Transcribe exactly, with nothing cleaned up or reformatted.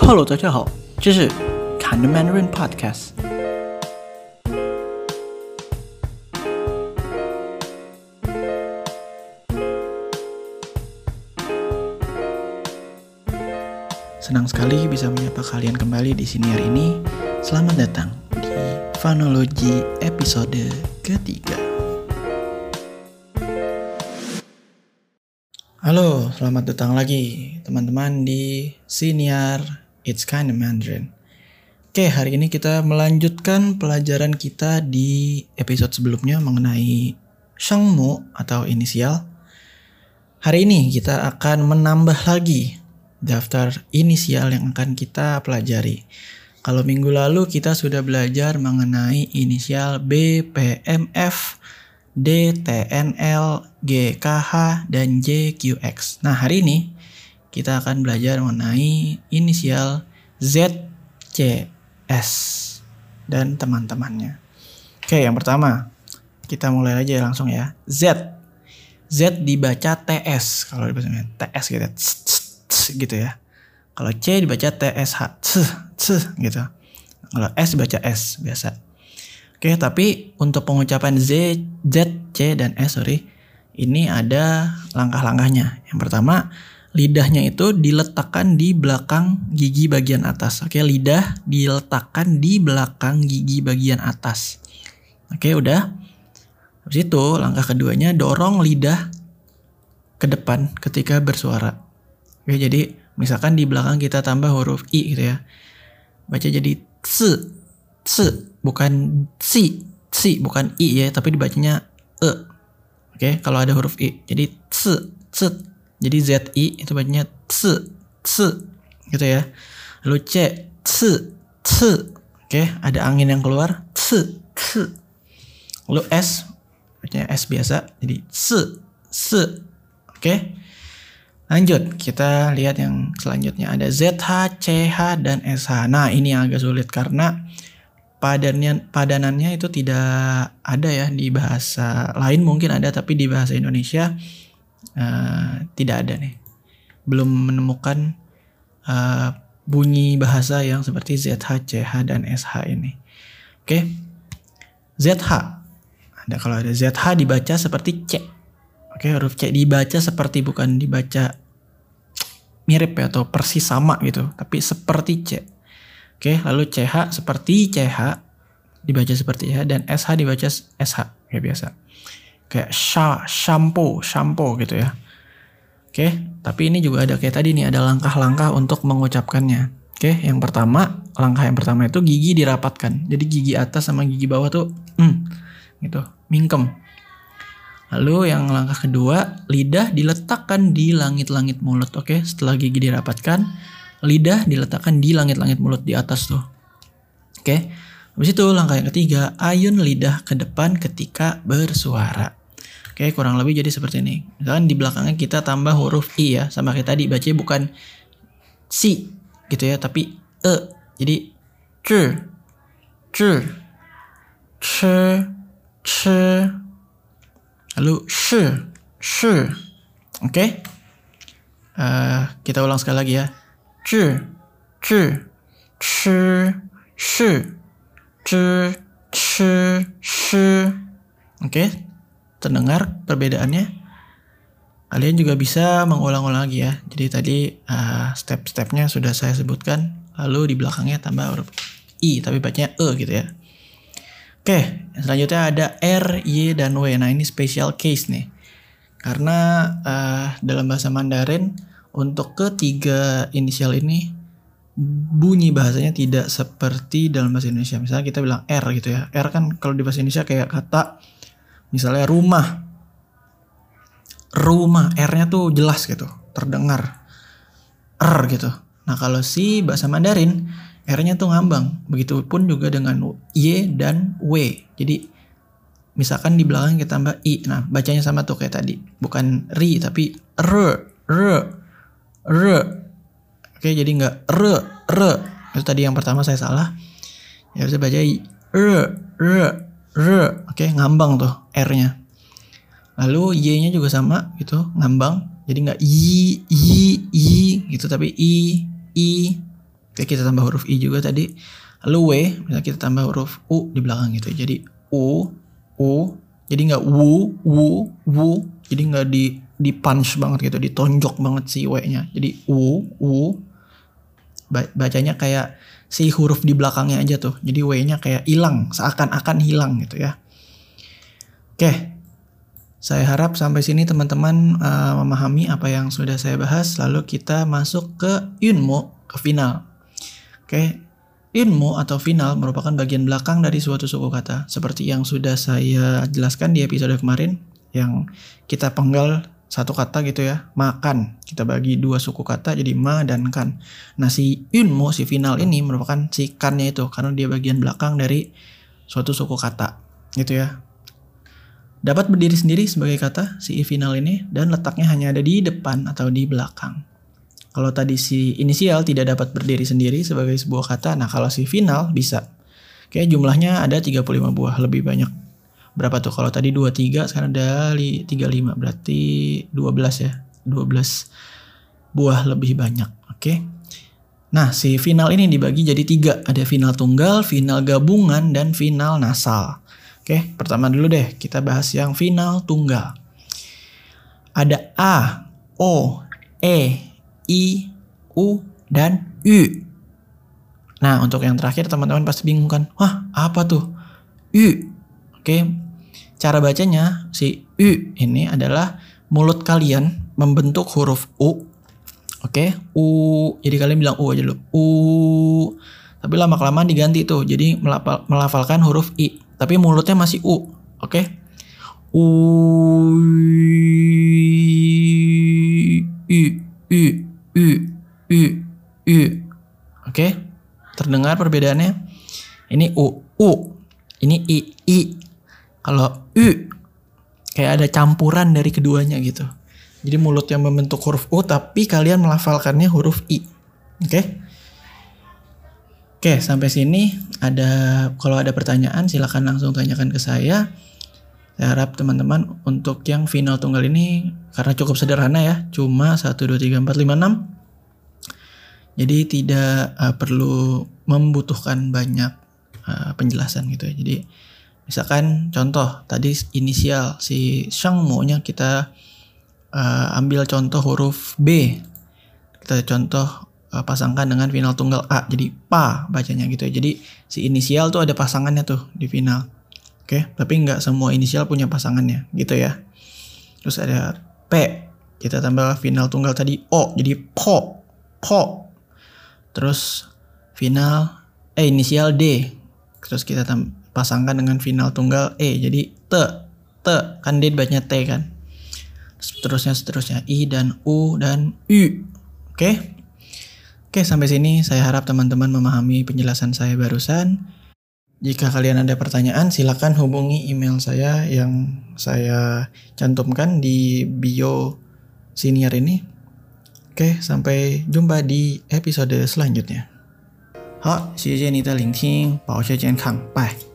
Hello， 大家好，这是 Kind of Mandarin Podcast。Senang sekali bisa menyapa kalian kembali di sini hari ini. Selamat datang di Phonology episode ketiga. Halo, selamat datang lagi teman-teman di Siniar It's Kind of Mandarin. Oke, hari ini kita melanjutkan pelajaran kita di episode sebelumnya mengenai shengmu atau inisial. Hari ini kita akan menambah lagi daftar inisial yang akan kita pelajari. Kalau minggu lalu kita sudah belajar mengenai inisial B, P, M, F, D, T, N, L, G, K, H, dan J, Q, X. Nah, hari ini kita akan belajar mengenai inisial Z, C, S, dan teman-temannya. Oke, yang pertama kita mulai aja langsung ya. Z, Z dibaca T S kalau dibacanya T S gitu, tss, tss, tss, gitu ya. Kalau C dibaca T S H, tss, tss, gitu. Kalau S dibaca S biasa. Oke, tapi untuk pengucapan Z, Z, C, dan S, sorry, ini ada langkah-langkahnya. Yang pertama, lidahnya itu diletakkan di belakang gigi bagian atas. Oke, lidah diletakkan di belakang gigi bagian atas. Oke, udah. Habis itu, langkah keduanya dorong lidah ke depan ketika bersuara. Oke, jadi misalkan di belakang kita tambah huruf I gitu ya. Baca jadi tse, tse. Bukan si, si, bukan i ya, tapi dibacanya e. Oke, kalau ada huruf i. Jadi tse, tse. Jadi z i itu bacanya tse, tse gitu ya. Lalu c, tse, tse. Oke, ada angin yang keluar, tse, tse. Lalu s, bacanya s biasa. Jadi tse, tse. Oke. Lanjut, kita lihat yang selanjutnya ada zh, ch, dan sh. Nah, ini yang agak sulit karena Padanannya, padanannya itu tidak ada ya di bahasa lain, mungkin ada tapi di bahasa Indonesia uh, tidak ada nih. Belum menemukan uh, bunyi bahasa yang seperti Z H, C H, dan S H ini. Oke, okay. Z H. Ada, kalau ada Z H dibaca seperti C. Oke, okay, huruf C dibaca seperti, bukan dibaca mirip ya, atau persis sama gitu, tapi seperti C. Oke, lalu C H seperti C H dibaca seperti C H, dan S H dibaca S H kayak biasa. Kayak sha, shampoo, shampoo gitu ya. Oke, tapi ini juga ada kayak tadi nih, ada langkah-langkah untuk mengucapkannya. Oke, yang pertama, langkah yang pertama itu gigi dirapatkan. Jadi gigi atas sama gigi bawah tuh mm, gitu, mingkem. Lalu yang langkah kedua, lidah diletakkan di langit-langit mulut. Oke, setelah gigi dirapatkan, lidah diletakkan di langit-langit mulut di atas tuh. Oke, okay. Habis itu langkah yang ketiga, ayun lidah ke depan ketika bersuara. Oke, okay, kurang lebih jadi seperti ini. Misalkan di belakangnya kita tambah huruf I ya, sama kayak tadi baca bukan si gitu ya, tapi E. Jadi C, C, C, C, lalu S, S. Oke, okay. uh, Kita ulang sekali lagi ya. Zhi, zhi, shi, shi, zhi, shi, shi. Oke, terdengar perbedaannya? Kalian juga bisa mengulang-ulang lagi ya. Jadi tadi uh, step-stepnya sudah saya sebutkan. Lalu di belakangnya tambah huruf I, tapi bacanya E gitu ya. Oke, selanjutnya ada R, Y, dan W. Nah, ini special case nih. Karena uh, dalam bahasa Mandarin, untuk ketiga inisial ini bunyi bahasanya tidak seperti dalam bahasa Indonesia. Misalnya kita bilang R gitu ya. R kan kalau di bahasa Indonesia kayak kata misalnya rumah. Rumah, R-nya tuh jelas gitu, terdengar. R gitu. Nah, kalau si bahasa Mandarin, R-nya tuh ngambang. Begitupun juga dengan Y dan W. Jadi misalkan di belakang kita tambah I. Nah, bacanya sama tuh kayak tadi. Bukan ri tapi R, R. R. Oke, jadi enggak R, R. Itu tadi yang pertama saya salah. Ya harusnya baca R, R, R. Oke, ngambang tuh R-nya. Lalu Y-nya juga sama gitu, ngambang. Jadi enggak Y, Y, Y gitu, tapi I, I, Oke, kita tambah huruf i juga tadi. Luwe, misalnya kita tambah huruf u di belakang gitu. Jadi u, u. Jadi nggak wu, wu, wu. Jadi nggak di di punch banget gitu, ditonjok banget si w-nya. Jadi u, u. Bacanya kayak si huruf di belakangnya aja tuh. Jadi w-nya kayak hilang, seakan-akan hilang gitu ya. Oke. Saya harap sampai sini teman-teman uh, memahami apa yang sudah saya bahas. Lalu kita masuk ke yunmu, ke final. Oke, yunmu atau final merupakan bagian belakang dari suatu suku kata. Seperti yang sudah saya jelaskan di episode kemarin, yang kita penggal satu kata gitu ya, makan. Kita bagi dua suku kata jadi ma dan kan. Nah si yunmu, si final ini merupakan si kannya itu, karena dia bagian belakang dari suatu suku kata gitu ya. Dapat berdiri sendiri sebagai kata si i final ini, dan letaknya hanya ada di depan atau di belakang. Kalau tadi si inisial tidak dapat berdiri sendiri sebagai sebuah kata, nah kalau si final bisa. Oke, jumlahnya ada tiga puluh lima buah, lebih banyak. Berapa tuh? Kalau tadi dua puluh tiga, sekarang ada tiga puluh lima, berarti dua belas ya. dua belas buah lebih banyak, oke. Nah, si final ini dibagi jadi tiga. Ada final tunggal, final gabungan, dan final nasal. Oke, pertama dulu deh kita bahas yang final tunggal. Ada A, O, E, I, U, dan U. Nah, untuk yang terakhir teman-teman pasti bingung kan? Wah, apa tuh? U. Oke, cara bacanya si U ini adalah mulut kalian membentuk huruf U. Oke, U. Jadi kalian bilang U aja dulu. U. Tapi lama-kelamaan diganti tuh, jadi melapal, melafalkan huruf I. Tapi mulutnya masih U, oke? Okay? U, U, U, U, U, U, oke? Terdengar perbedaannya? Ini U, U, ini I, I. Kalau U, kayak ada campuran dari keduanya gitu. Jadi mulut yang membentuk huruf U, tapi kalian melafalkannya huruf I, oke? Okay? Oke, sampai sini ada, kalau ada pertanyaan silahkan langsung tanyakan ke saya. Saya harap teman-teman untuk yang final tunggal ini, karena cukup sederhana ya, cuma satu, dua, tiga, empat, lima, enam. Jadi tidak uh, perlu membutuhkan banyak uh, penjelasan gitu ya. Jadi misalkan contoh, tadi inisial si Shangmo-nya kita uh, ambil contoh huruf B. Kita contoh pasangkan dengan final tunggal A, jadi pa bacanya gitu ya. Jadi si inisial tuh ada pasangannya tuh di final. Oke, tapi nggak semua inisial punya pasangannya gitu ya. Terus ada P, kita tambah final tunggal tadi O, jadi po, po. Terus final eh inisial D, terus kita tam- pasangkan dengan final tunggal E, jadi te, te, kan D bacanya T kan. Seterusnya seterusnya I dan U dan U. Oke. Oke, sampai sini saya harap teman-teman memahami penjelasan saya barusan. Jika kalian ada pertanyaan, silakan hubungi email saya yang saya cantumkan di bio senior ini. Oke, sampai jumpa di episode selanjutnya. 好，谢谢你的聆听，保持健康，拜。